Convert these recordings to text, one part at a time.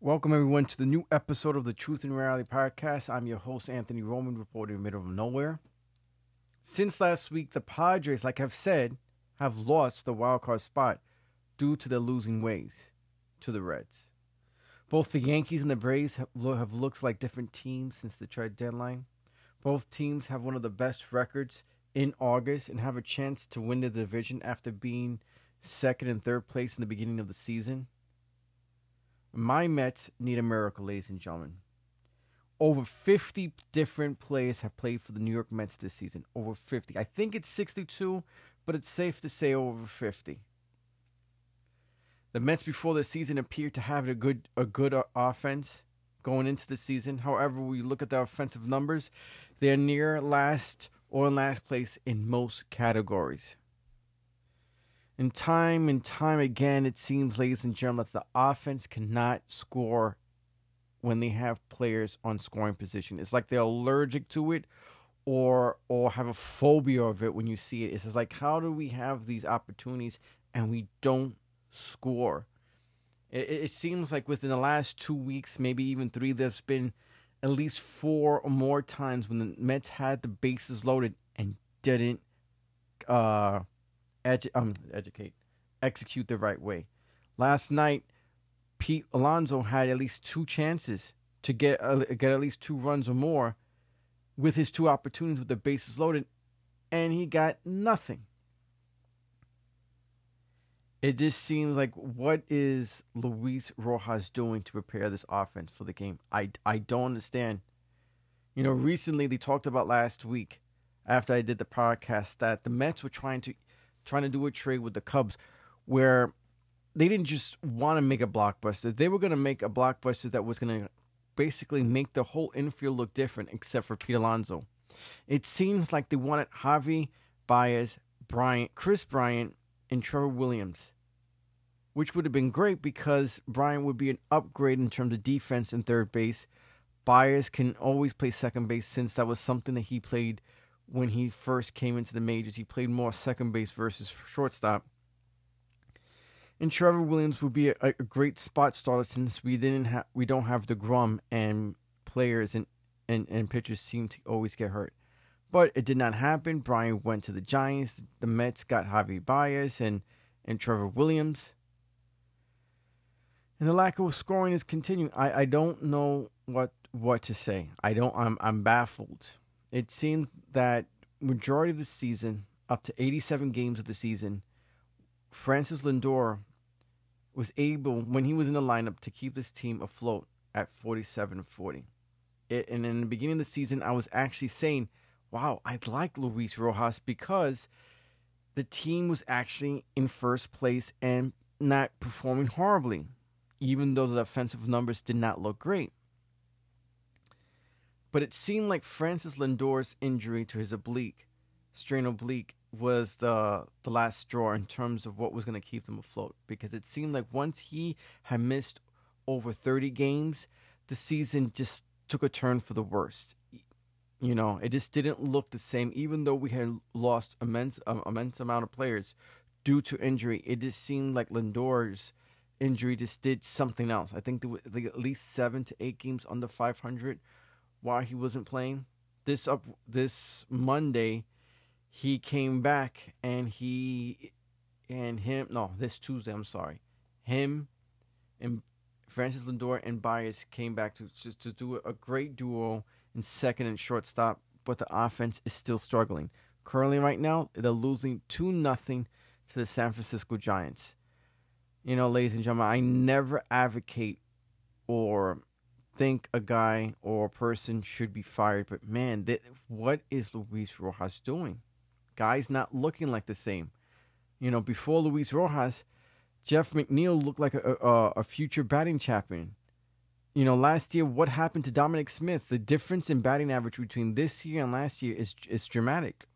Welcome, everyone, to the new episode of the Truth and Reality Podcast. I'm your host, Anthony Roman, reporting in the middle of nowhere. Since last week, the Padres, like I've said, have lost the wildcard spot due to their losing ways to the Reds. Both the Yankees and the Braves have looked like different teams since the trade deadline. Both teams have one of the best records in August and have a chance to win the division after being second and third place in the beginning of the season. My Mets need a miracle, ladies and gentlemen. Over 50 different players have played for the New York Mets this season. Over 50. I think it's 62, but it's safe to say over 50. The Mets before the season appeared to have a good offense going into the season. However, we look at the offensive numbers, they're near last or in last place in most categories. And time again, it seems, ladies and gentlemen, that the offense cannot score when they have players on scoring position. It's like they're allergic to it or have a phobia of it when you see it. It's just like, how do we have these opportunities and we don't score? It seems like within the last 2 weeks, maybe even three, there's been at least four or more times when the Mets had the bases loaded and didn't execute the right way. Last night, Pete Alonso had at least two chances to get at least two runs or more with his two opportunities with the bases loaded, and he got nothing. It just seems like, what is Luis Rojas doing to prepare this offense for the game? I don't understand. You know, recently they talked about last week after I did the podcast that the Mets were trying to do a trade with the Cubs where they didn't just want to make a blockbuster. They were going to make a blockbuster that was going to basically make the whole infield look different except for Pete Alonso. It seems like they wanted Javi Baez, Chris Bryant, and Trevor Williams, which would have been great because Bryant would be an upgrade in terms of defense and third base. Baez can always play second base since that was something that he played when he first came into the majors. He played more second base versus shortstop. And Trevor Williams would be a great spot starter since we don't have DeGrom and players and pitchers seem to always get hurt. But it did not happen. Bryant went to the Giants. The Mets got Javi Baez and Trevor Williams. And the lack of scoring is continuing. I don't know what to say. I'm baffled. It seemed that majority of the season, up to 87 games of the season, Francis Lindor was able, when he was in the lineup, to keep this team afloat at 47-40. And in the beginning of the season, I was actually saying, wow, I'd like Luis Rojas because the team was actually in first place and not performing horribly, even though the offensive numbers did not look great. But it seemed like Francis Lindor's injury to his strained oblique, was the last straw in terms of what was going to keep them afloat. Because it seemed like once he had missed over 30 games, the season just took a turn for the worst. You know, it just didn't look the same. Even though we had lost immense amount of players due to injury, it just seemed like Lindor's injury just did something else. I think there were at least 7 to 8 games under 500. Why he wasn't playing. This Monday, he came back this Tuesday, I'm sorry. Him and Francis Lindor and Baez came back to do a great duo in second and shortstop, but the offense is still struggling. Currently right now, they're losing 2-0 to the San Francisco Giants. You know, ladies and gentlemen, I never advocate or think a guy or a person should be fired, but man, what is Luis Rojas doing? Guy's not looking like the same. You know, before Luis Rojas, Jeff McNeil looked like a future batting champion. You know, last year, what happened to Dominic Smith? The difference in batting average between this year and last year is dramatic.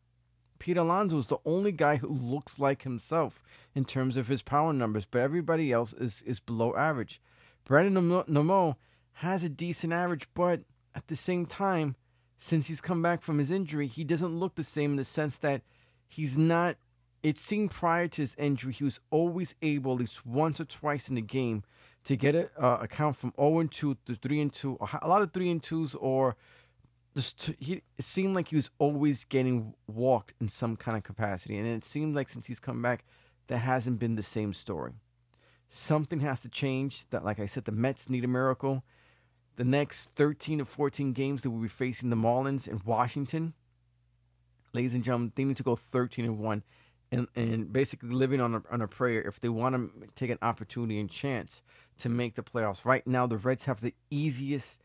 Pete Alonso is the only guy who looks like himself in terms of his power numbers, but everybody else is below average. Brandon Nimmo has a decent average, but at the same time, since he's come back from his injury, he doesn't look the same in the sense that he's not. It seemed prior to his injury, he was always able, at least once or twice in the game, to get it account from 0-2 to 3-2, a lot of 3-2s, or just it seemed like he was always getting walked in some kind of capacity, and it seemed like since he's come back, that hasn't been the same story. Something has to change. That, like I said, the Mets need a miracle. The next 13 to 14 games that we'll be facing the Marlins in Washington, ladies and gentlemen, they need to go 13-1, and basically living on a prayer if they want to take an opportunity and chance to make the playoffs. Right now, the Reds have the easiest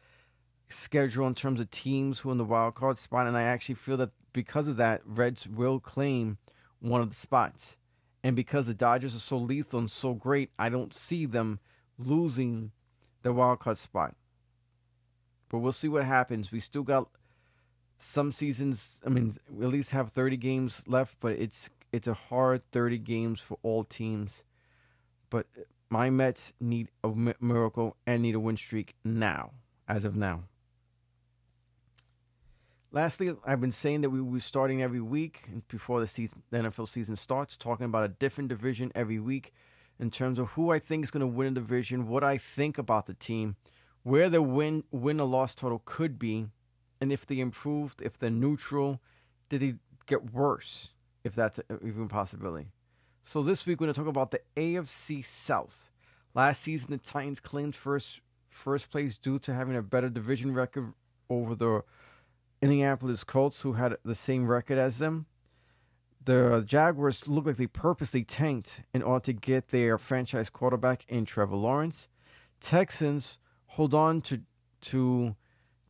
schedule in terms of teams who are in the wild card spot, and I actually feel that because of that, Reds will claim one of the spots. And because the Dodgers are so lethal and so great, I don't see them losing the wild card spot. But we'll see what happens. We still got some seasons. I mean, we at least have 30 games left, but it's a hard 30 games for all teams. But my Mets need a miracle and need a win streak now, as of now. Lastly, I've been saying that we will be starting every week before the NFL season starts, talking about a different division every week in terms of who I think is going to win a division, what I think about the team, where the win or loss total could be, and if they improved, if they're neutral, did they get worse, if that's even a possibility. So this week we're going to talk about the AFC South. Last season the Titans claimed first place due to having a better division record over the Indianapolis Colts, who had the same record as them. The Jaguars looked like they purposely tanked in order to get their franchise quarterback in Trevor Lawrence. Texans hold on to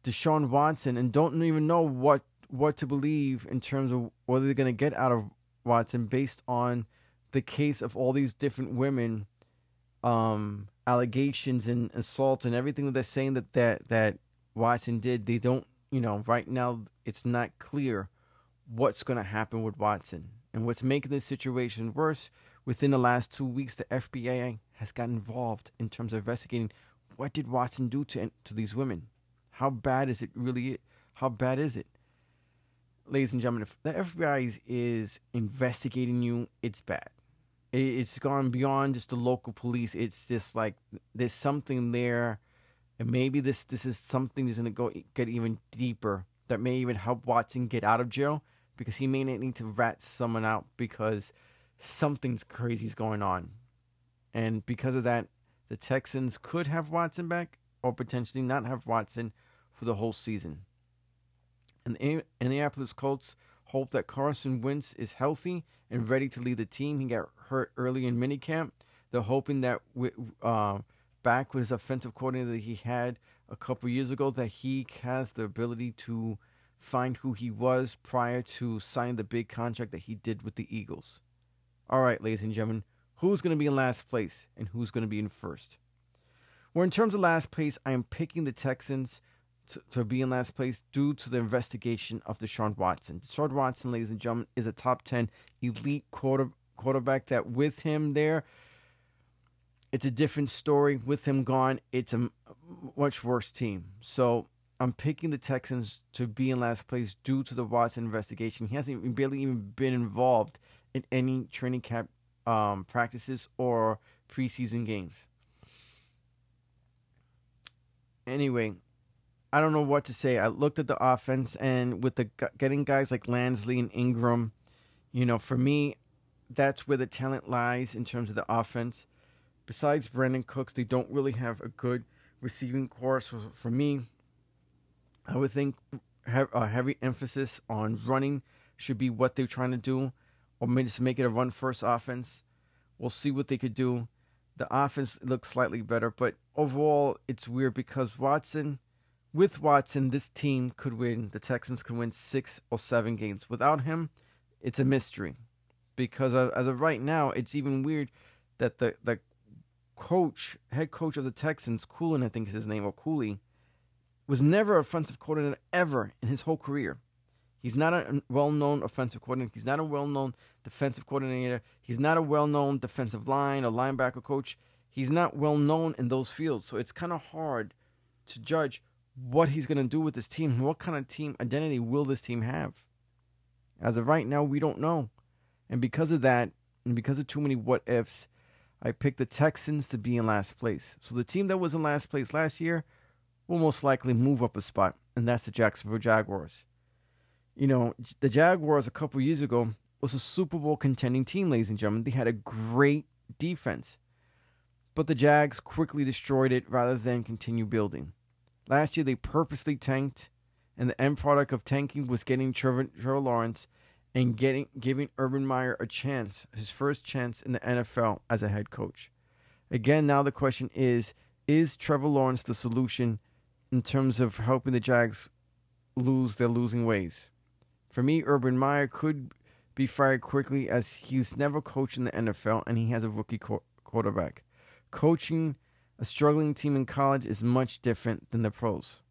Deshaun Watson and don't even know what to believe in terms of what they're going to get out of Watson based on the case of all these different women, allegations and assault and everything that they're saying that Watson did. They don't, you know, right now it's not clear what's going to happen with Watson. And what's making this situation worse, within the last 2 weeks, the FBI has gotten involved in terms of investigating what did Watson do to these women? How bad is it really? How bad is it? Ladies and gentlemen, if the FBI is investigating you, it's bad. It's gone beyond just the local police. It's just like there's something there, and maybe this is something that's going to get even deeper that may even help Watson get out of jail, because he may not need to rat someone out because something's crazy's going on. And because of that, the Texans could have Watson back or potentially not have Watson for the whole season. And the Indianapolis Colts hope that Carson Wentz is healthy and ready to lead the team. He got hurt early in minicamp. They're hoping that back with his offensive coordinator that he had a couple years ago, that he has the ability to find who he was prior to signing the big contract that he did with the Eagles. All right, ladies and gentlemen, who's going to be in last place and who's going to be in first? Well, in terms of last place, I am picking the Texans to be in last place due to the investigation of Deshaun Watson. Deshaun Watson, ladies and gentlemen, is a top 10 elite quarterback that with him there, it's a different story. With him gone, it's a much worse team. So I'm picking the Texans to be in last place due to the Watson investigation. He hasn't barely even been involved in any training camp practices or preseason games. Anyway, I don't know what to say. I looked at the offense, and with the getting guys like Lansley and Ingram, you know, for me, that's where the talent lies in terms of the offense. Besides Brandon Cooks, they don't really have a good receiving core. So for me, I would think a heavy emphasis on running should be what they're trying to do, or maybe just make it a run-first offense. We'll see what they could do. The offense looks slightly better, but overall, it's weird because with Watson, this team could win. The Texans could win 6 or 7 games. Without him, it's a mystery, because as of right now, it's even weird that the head coach of the Texans, Cooley, I think is his name, or Cooley, was never offensive coordinator ever in his whole career. He's not a well-known offensive coordinator. He's not a well-known defensive coordinator. He's not a well-known defensive line or linebacker coach. He's not well-known in those fields. So it's kind of hard to judge what he's going to do with this team. What kind of team identity will this team have? As of right now, we don't know. And because of that, and because of too many what-ifs, I picked the Texans to be in last place. So the team that was in last place last year will most likely move up a spot, and that's the Jacksonville Jaguars. You know, the Jaguars a couple years ago was a Super Bowl contending team, ladies and gentlemen. They had a great defense, but the Jags quickly destroyed it rather than continue building. Last year, they purposely tanked, and the end product of tanking was getting Trevor Lawrence and giving Urban Meyer a chance, his first chance in the NFL as a head coach. Again, now the question is Trevor Lawrence the solution in terms of helping the Jags lose their losing ways? For me, Urban Meyer could be fired quickly as he's never coached in the NFL and he has a rookie quarterback. Coaching a struggling team in college is much different than the pros.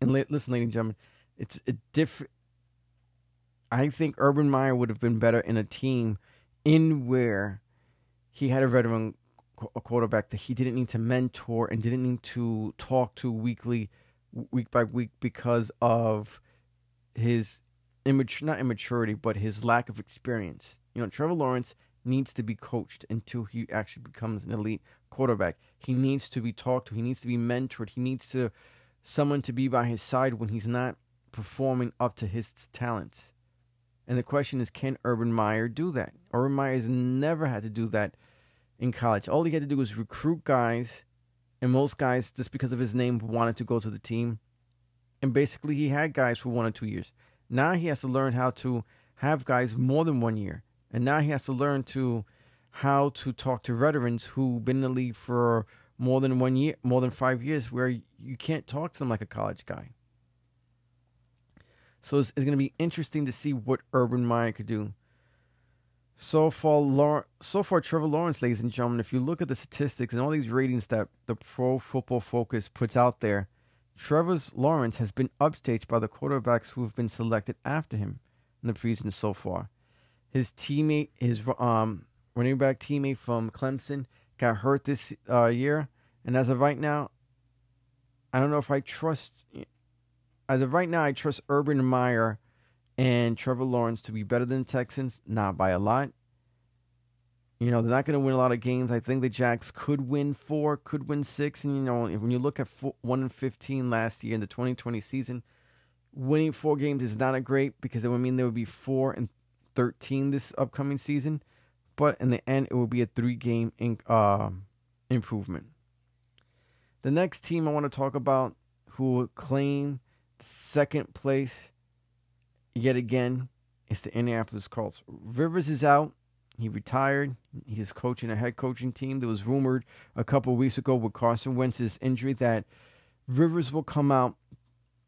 And listen, ladies and gentlemen, it's a different. I think Urban Meyer would have been better in a team in where he had a veteran quarterback that he didn't need to mentor and didn't need to talk to week by week because of his not immaturity, but his lack of experience. You know, Trevor Lawrence needs to be coached until he actually becomes an elite quarterback. He needs to be talked to. He needs to be mentored. He needs to someone to be by his side when he's not performing up to his talents. And the question is, can Urban Meyer do that? Urban Meyer's never had to do that in college. All he had to do was recruit guys, and most guys, just because of his name, wanted to go to the team. And basically, he had guys for 1 or 2 years. Now he has to learn how to have guys more than 1 year. And now he has to learn how to talk to veterans who've been in the league for more than 1 year, more than 5 years, where you can't talk to them like a college guy. So it's going to be interesting to see what Urban Meyer could do. So far, Trevor Lawrence, ladies and gentlemen, if you look at the statistics and all these ratings that the Pro Football Focus puts out there, Trevor Lawrence has been upstaged by the quarterbacks who have been selected after him in the preseason so far. His teammate, his running back teammate from Clemson, got hurt this year, and as of right now, I don't know if I trust. As of right now, I trust Urban Meyer and Trevor Lawrence to be better than the Texans, not by a lot. You know, they're not going to win a lot of games. I think the Jags could win 4, could win 6. And, you know, when you look at 1-15 last year in the 2020 season, winning 4 games is not a great because it would mean there would be 4-13 this upcoming season. But in the end, it will be a 3-game improvement. The next team I want to talk about who will claim second place yet again is the Indianapolis Colts. Rivers is out. He retired. He's coaching a head coaching team. There was rumored a couple of weeks ago with Carson Wentz's injury that Rivers will come out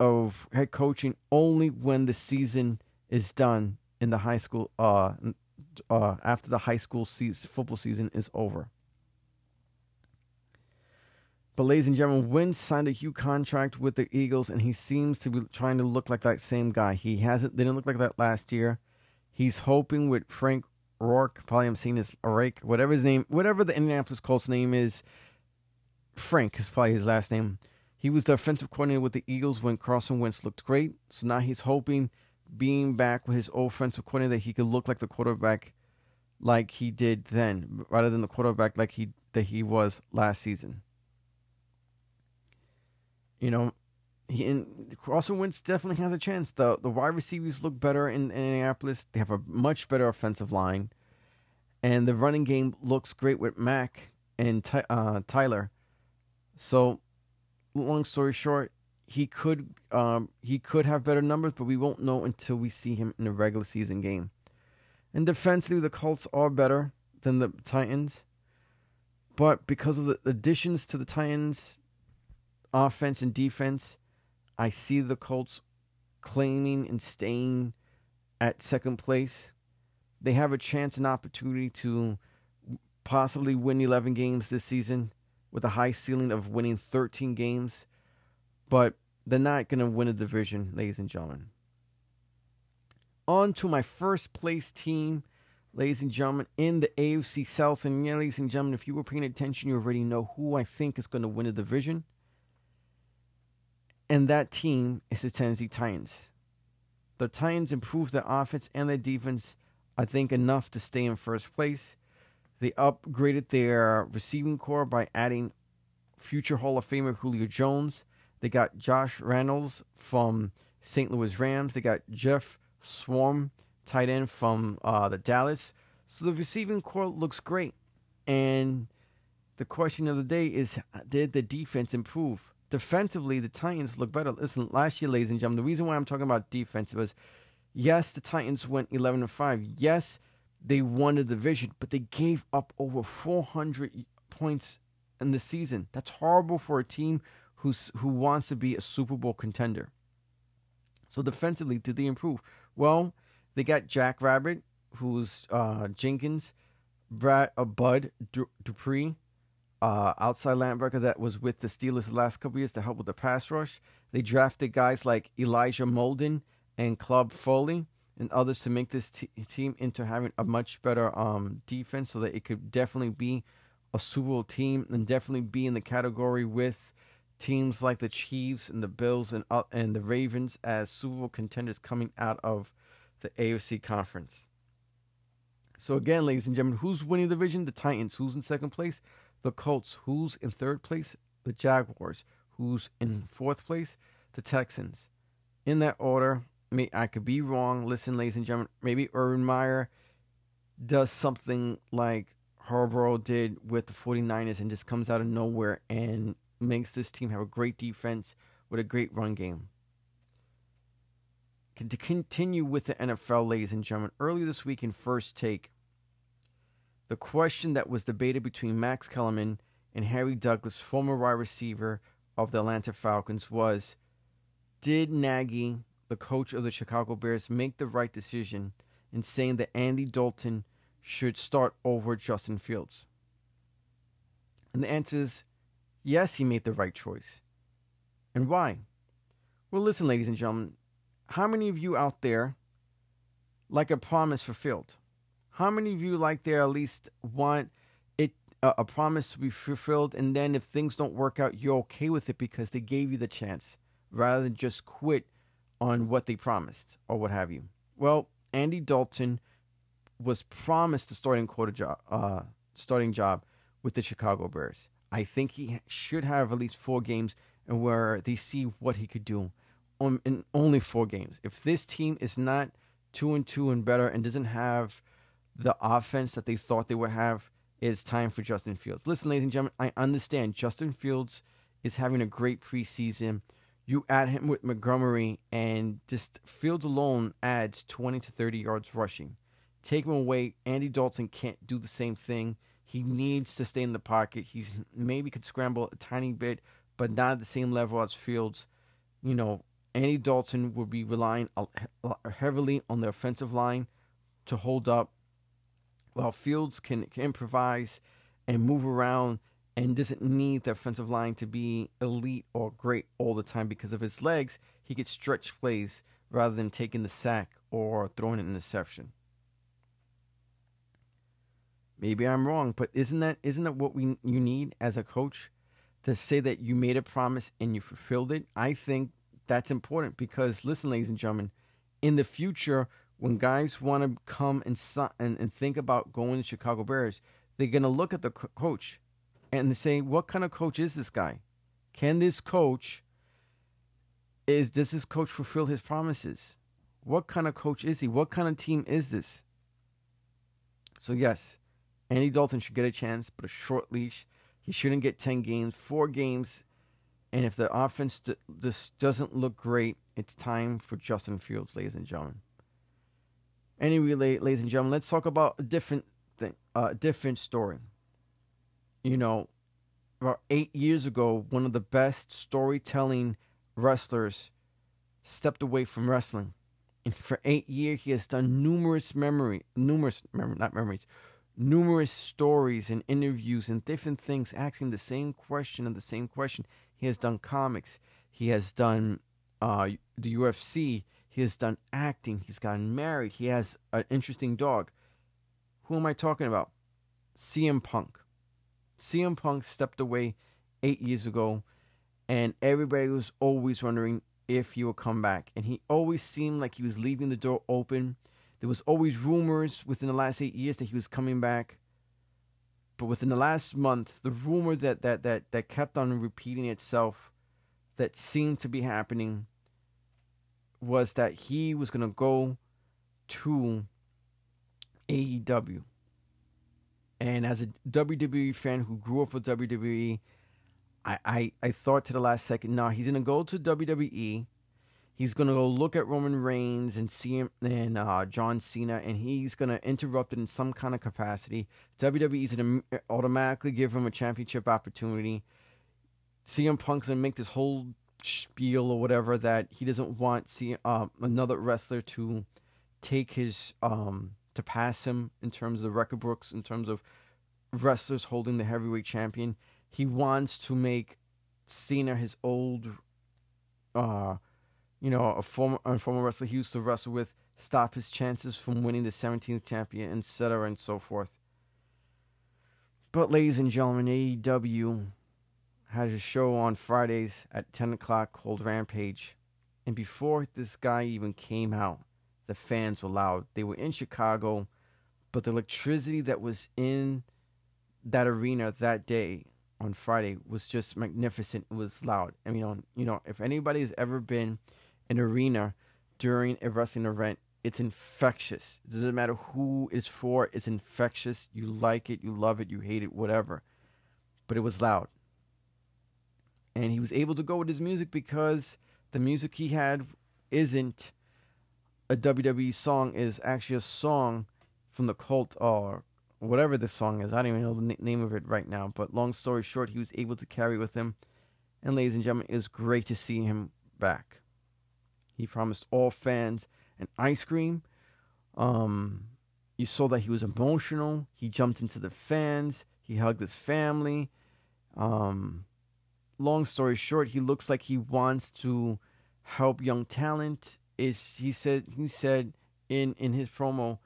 of head coaching only when the season is done in the high school, after the high school football season is over. But ladies and gentlemen, Wentz signed a huge contract with the Eagles, and he seems to be trying to look like that same guy. They didn't look like that last year. He's hoping with Frank Rourke, probably I'm seeing his Rourke, whatever the Indianapolis Colts name is, Frank is probably his last name. He was the offensive coordinator with the Eagles when Carson Wentz looked great. So now he's hoping, being back with his offensive coordinator, that he could look like the quarterback like he did then, rather than the quarterback like he was last season. You know, Carson Wentz definitely has a chance. The wide receivers look better in Indianapolis. They have a much better offensive line. And the running game looks great with Mack and Tyler. So, long story short, he could have better numbers, but we won't know until we see him in a regular season game. And defensively, the Colts are better than the Titans. But because of the additions to the Titans' offense and defense, I see the Colts claiming and staying at second place. They have a chance and opportunity to possibly win 11 games this season with a high ceiling of winning 13 games. But they're not going to win a division, ladies and gentlemen. On to my first place team, ladies and gentlemen, in the AFC South. And yeah, ladies and gentlemen, if you were paying attention, you already know who I think is going to win a division. And that team is the Tennessee Titans. The Titans improved their offense and their defense, I think, enough to stay in first place. They upgraded their receiving core by adding future Hall of Famer Julio Jones. They got Josh Reynolds from St. Louis Rams. They got Jeff Swarm, tight end from the Dallas. So the receiving core looks great. And the question of the day is, did the defense improve? Defensively, the Titans look better. Listen, last year, ladies and gentlemen, the reason why I'm talking about defense was, yes, the Titans went 11-5. Yes, they won the division, but they gave up over 400 points in the season. That's horrible for a team who wants to be a Super Bowl contender. So defensively, did they improve? Well, they got Jack Rabbit, who's Jenkins, Bud Dupree, outside linebacker that was with the Steelers the last couple of years to help with the pass rush. They drafted guys like Elijah Molden and Club Foley and others to make this team into having a much better defense, so that it could definitely be a Super Bowl team and definitely be in the category with teams like the Chiefs and the Bills and the Ravens as Super Bowl contenders coming out of the AFC Conference. So again, ladies and gentlemen, who's winning the division? The Titans. Who's in second place? The Colts. Who's in third place? The Jaguars. Who's in fourth place? The Texans. In that order. I could be wrong. Listen, ladies and gentlemen, maybe Urban Meyer does something like Harbaugh did with the 49ers and just comes out of nowhere and makes this team have a great defense with a great run game. To continue with the NFL, ladies and gentlemen, earlier this week in First Take, the question that was debated between Max Kellerman and Harry Douglas, former wide receiver of the Atlanta Falcons, was, did Nagy, the coach of the Chicago Bears, make the right decision in saying that Andy Dalton should start over Justin Fields? And the answer is, yes, he made the right choice. And why? Well, listen, ladies and gentlemen, how many of you out there like a promise fulfilled? How many of you like there at least want it a promise to be fulfilled, and then if things don't work out, you're okay with it because they gave you the chance rather than just quit on what they promised or what have you? Well, Andy Dalton was promised the starting job with the Chicago Bears. I think he should have at least 4 games where they see what he could do in only 4 games. If this team is not 2-2 and better and doesn't have the offense that they thought they would have, it's time for Justin Fields. Listen, ladies and gentlemen, I understand Justin Fields is having a great preseason. You add him with Montgomery, and just Fields alone adds 20 to 30 yards rushing. Take him away, Andy Dalton can't do the same thing. He needs to stay in the pocket. He maybe could scramble a tiny bit, but not at the same level as Fields. You know, Andy Dalton would be relying heavily on the offensive line to hold up, while Fields can improvise and move around, and doesn't need the offensive line to be elite or great all the time. Because of his legs, he gets stretch plays rather than taking the sack or throwing an interception. Maybe I'm wrong, but isn't that what you need as a coach, to say that you made a promise and you fulfilled it? I think that's important because, listen, ladies and gentlemen, in the future, when guys want to come and think about going to Chicago Bears, they're going to look at the coach and say, what kind of coach is this guy? Does this coach fulfill his promises? What kind of coach is he? What kind of team is this? So yes, Andy Dalton should get a chance, but a short leash. He shouldn't get 10 games, 4 games. And if the offense just doesn't look great, it's time for Justin Fields, ladies and gentlemen. Anyway, ladies and gentlemen, let's talk about a different thing, a different story. You know, about 8 years ago, one of the best storytelling wrestlers stepped away from wrestling. And for 8 years, he has done numerous stories and interviews and different things, asking the same question and the same question. He has done comics. He has done the UFC. He has done acting. He's gotten married. He has an interesting dog. Who am I talking about? CM Punk. CM Punk stepped away 8 years ago, and everybody was always wondering if he would come back. And he always seemed like he was leaving the door open. There was always rumors within the last 8 years that he was coming back. But within the last month, the rumor that kept on repeating itself, that seemed to be happening, was that he was going to go to AEW. And as a WWE fan who grew up with WWE, I thought to the last second, no, he's going to go to WWE. He's going to go look at Roman Reigns and CM and John Cena, and he's going to interrupt it in some kind of capacity. WWE's going to automatically give him a championship opportunity. CM Punk's going to make this whole spiel or whatever that he doesn't want another wrestler to take his to pass him in terms of the record books, in terms of wrestlers holding the heavyweight champion. He wants to make Cena his old a former wrestler he used to wrestle with, stop his chances from winning the 17th champion, etc. and so forth. But ladies and gentlemen, AEW has a show on Fridays at 10 o'clock called Rampage. And before this guy even came out, the fans were loud. They were in Chicago, but the electricity that was in that arena that day on Friday was just magnificent. It was loud. I mean, if anybody's ever been in an arena during a wrestling event, it's infectious. It doesn't matter who it's for. It's infectious. You like it. You love it. You hate it. Whatever. But it was loud. And he was able to go with his music because the music he had isn't a WWE song. Is actually a song from the Cult or whatever this song is. I don't even know the name of it right now. But long story short, he was able to carry with him. And ladies and gentlemen, it is great to see him back. He promised all fans an ice cream. You saw that he was emotional. He jumped into the fans. He hugged his family. Long story short, he looks like he wants to help young talent. He said in his promo,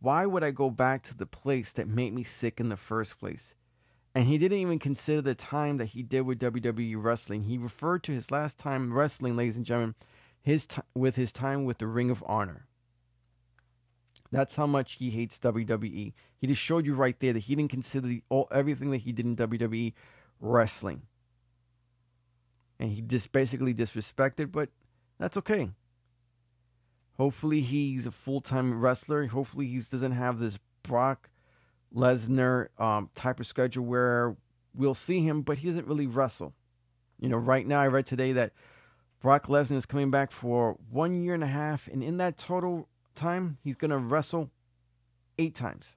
"Why would I go back to the place that made me sick in the first place?" And he didn't even consider the time that he did with WWE wrestling. He referred to his last time wrestling, ladies and gentlemen, his time with the Ring of Honor. That's how much he hates WWE. He just showed you right there that he didn't consider everything that he did in WWE wrestling. And he just basically disrespected, but that's okay. Hopefully he's a full-time wrestler. Hopefully he doesn't have this Brock Lesnar type of schedule where we'll see him, but he doesn't really wrestle. Right now I read today that Brock Lesnar is coming back for 1.5 years, and in that total time, he's going to wrestle 8 times.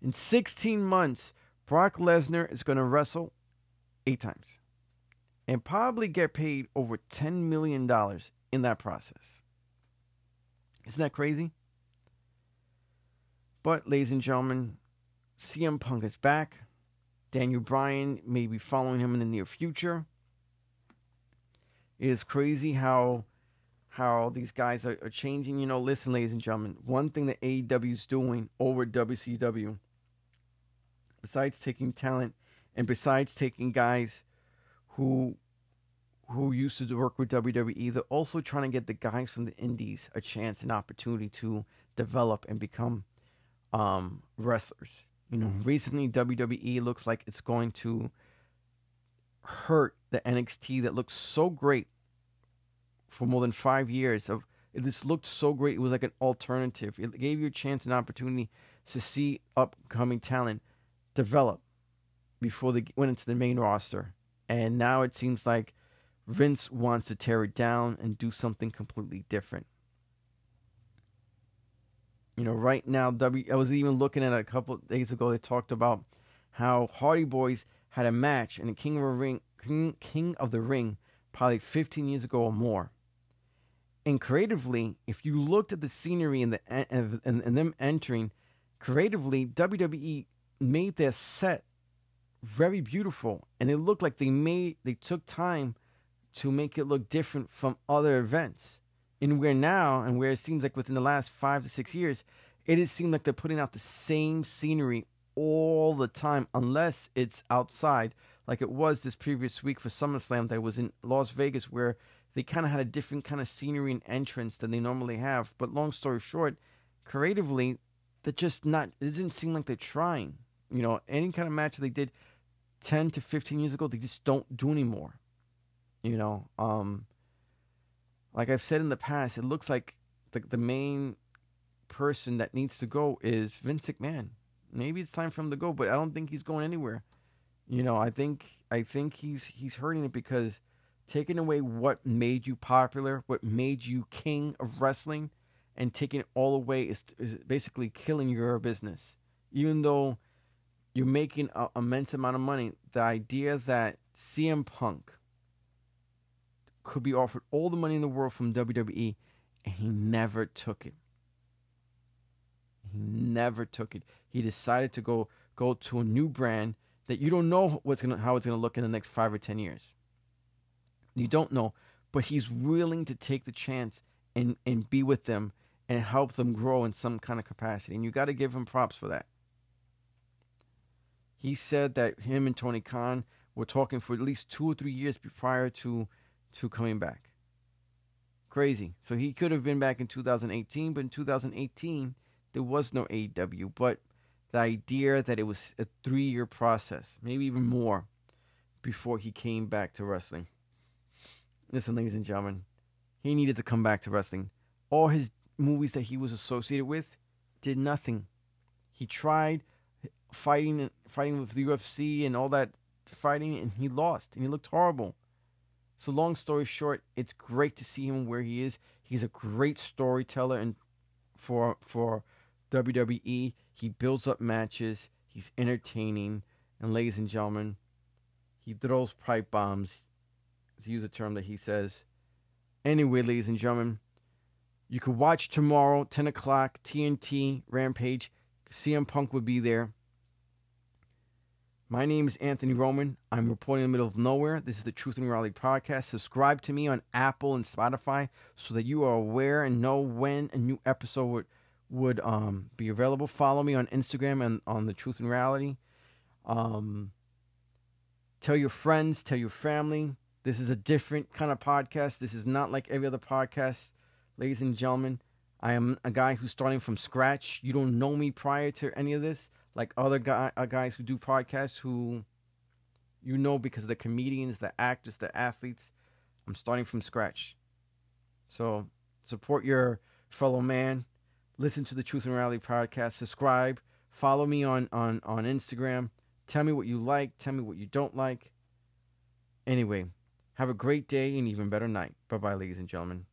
In 16 months, Brock Lesnar is going to wrestle 8 times and probably get paid over $10 million in that process. Isn't that crazy? But, ladies and gentlemen, CM Punk is back. Daniel Bryan may be following him in the near future. It is crazy how these guys are changing. Listen, ladies and gentlemen, one thing that AEW is doing over WCW, besides taking talent and besides taking guys who used to work with WWE, they're also trying to get the guys from the indies a chance, an opportunity to develop and become wrestlers. Recently WWE looks like it's going to hurt the NXT that looked so great for more than 5 years. This looked so great. It was like an alternative. It gave you a chance, an opportunity to see upcoming talent develop before they went into the main roster. And now it seems like Vince wants to tear it down and do something completely different. Right now, I was even looking at a couple of days ago, they talked about how Hardy Boys had a match in the King of the Ring probably 15 years ago or more. And creatively, if you looked at the scenery and them entering, creatively, WWE made their set very beautiful. And it looked like they took time to make it look different from other events. And where now, and where it seems like within the last 5 to 6 years, it has seemed like they're putting out the same scenery all the time, unless it's outside, like it was this previous week for SummerSlam that was in Las Vegas, where they kind of had a different kind of scenery and entrance than they normally have. But long story short, creatively, it doesn't seem like they're trying. you know, any kind of match that they did 10 to 15 years ago, they just don't do anymore. You know, like I've said in the past, it looks like the main person that needs to go is Vince McMahon. Maybe it's time for him to go, but I don't think he's going anywhere. You know, I think he's hurting it, because taking away what made you popular, what made you king of wrestling, and taking it all away is basically killing your business. Even though you're making an immense amount of money, the idea that CM Punk could be offered all the money in the world from WWE, and he never took it. He never took it. He decided to go to a new brand that you don't know how it's going to look in the next 5 or 10 years. You don't know, but he's willing to take the chance and be with them and help them grow in some kind of capacity. And you got to give him props for that. He said that him and Tony Khan were talking for at least 2 or 3 years prior to coming back. Crazy. So he could have been back in 2018, but in 2018 there was no AEW. But the idea that it was a 3-year process, maybe even more, before he came back to wrestling. Listen, ladies and gentlemen, he needed to come back to wrestling. All his movies that he was associated with did nothing. He tried fighting with the UFC and all that fighting, and he lost, and he looked horrible. So long story short, it's great to see him where he is. He's a great storyteller, and for WWE, he builds up matches. He's entertaining, and ladies and gentlemen, he throws pipe bombs, to use a term that he says. Anyway, ladies and gentlemen, you could watch tomorrow, 10 o'clock, TNT, Rampage. CM Punk would be there. My name is Anthony Roman. I'm reporting in the middle of nowhere. This is the Truth and Reality Podcast. Subscribe to me on Apple and Spotify so that you are aware and know when a new episode would be available. Follow me on Instagram and on the Truth and Reality. Tell your friends, tell your family. This is a different kind of podcast. This is not like every other podcast. Ladies and gentlemen, I am a guy who's starting from scratch. You don't know me prior to any of this, like other guys who do podcasts who you know because of the comedians, the actors, the athletes. I'm starting from scratch. So support your fellow man. Listen to the Truth and Reality Podcast. Subscribe. Follow me on Instagram. Tell me what you like. Tell me what you don't like. Anyway. Have a great day and even better night. Bye-bye, ladies and gentlemen.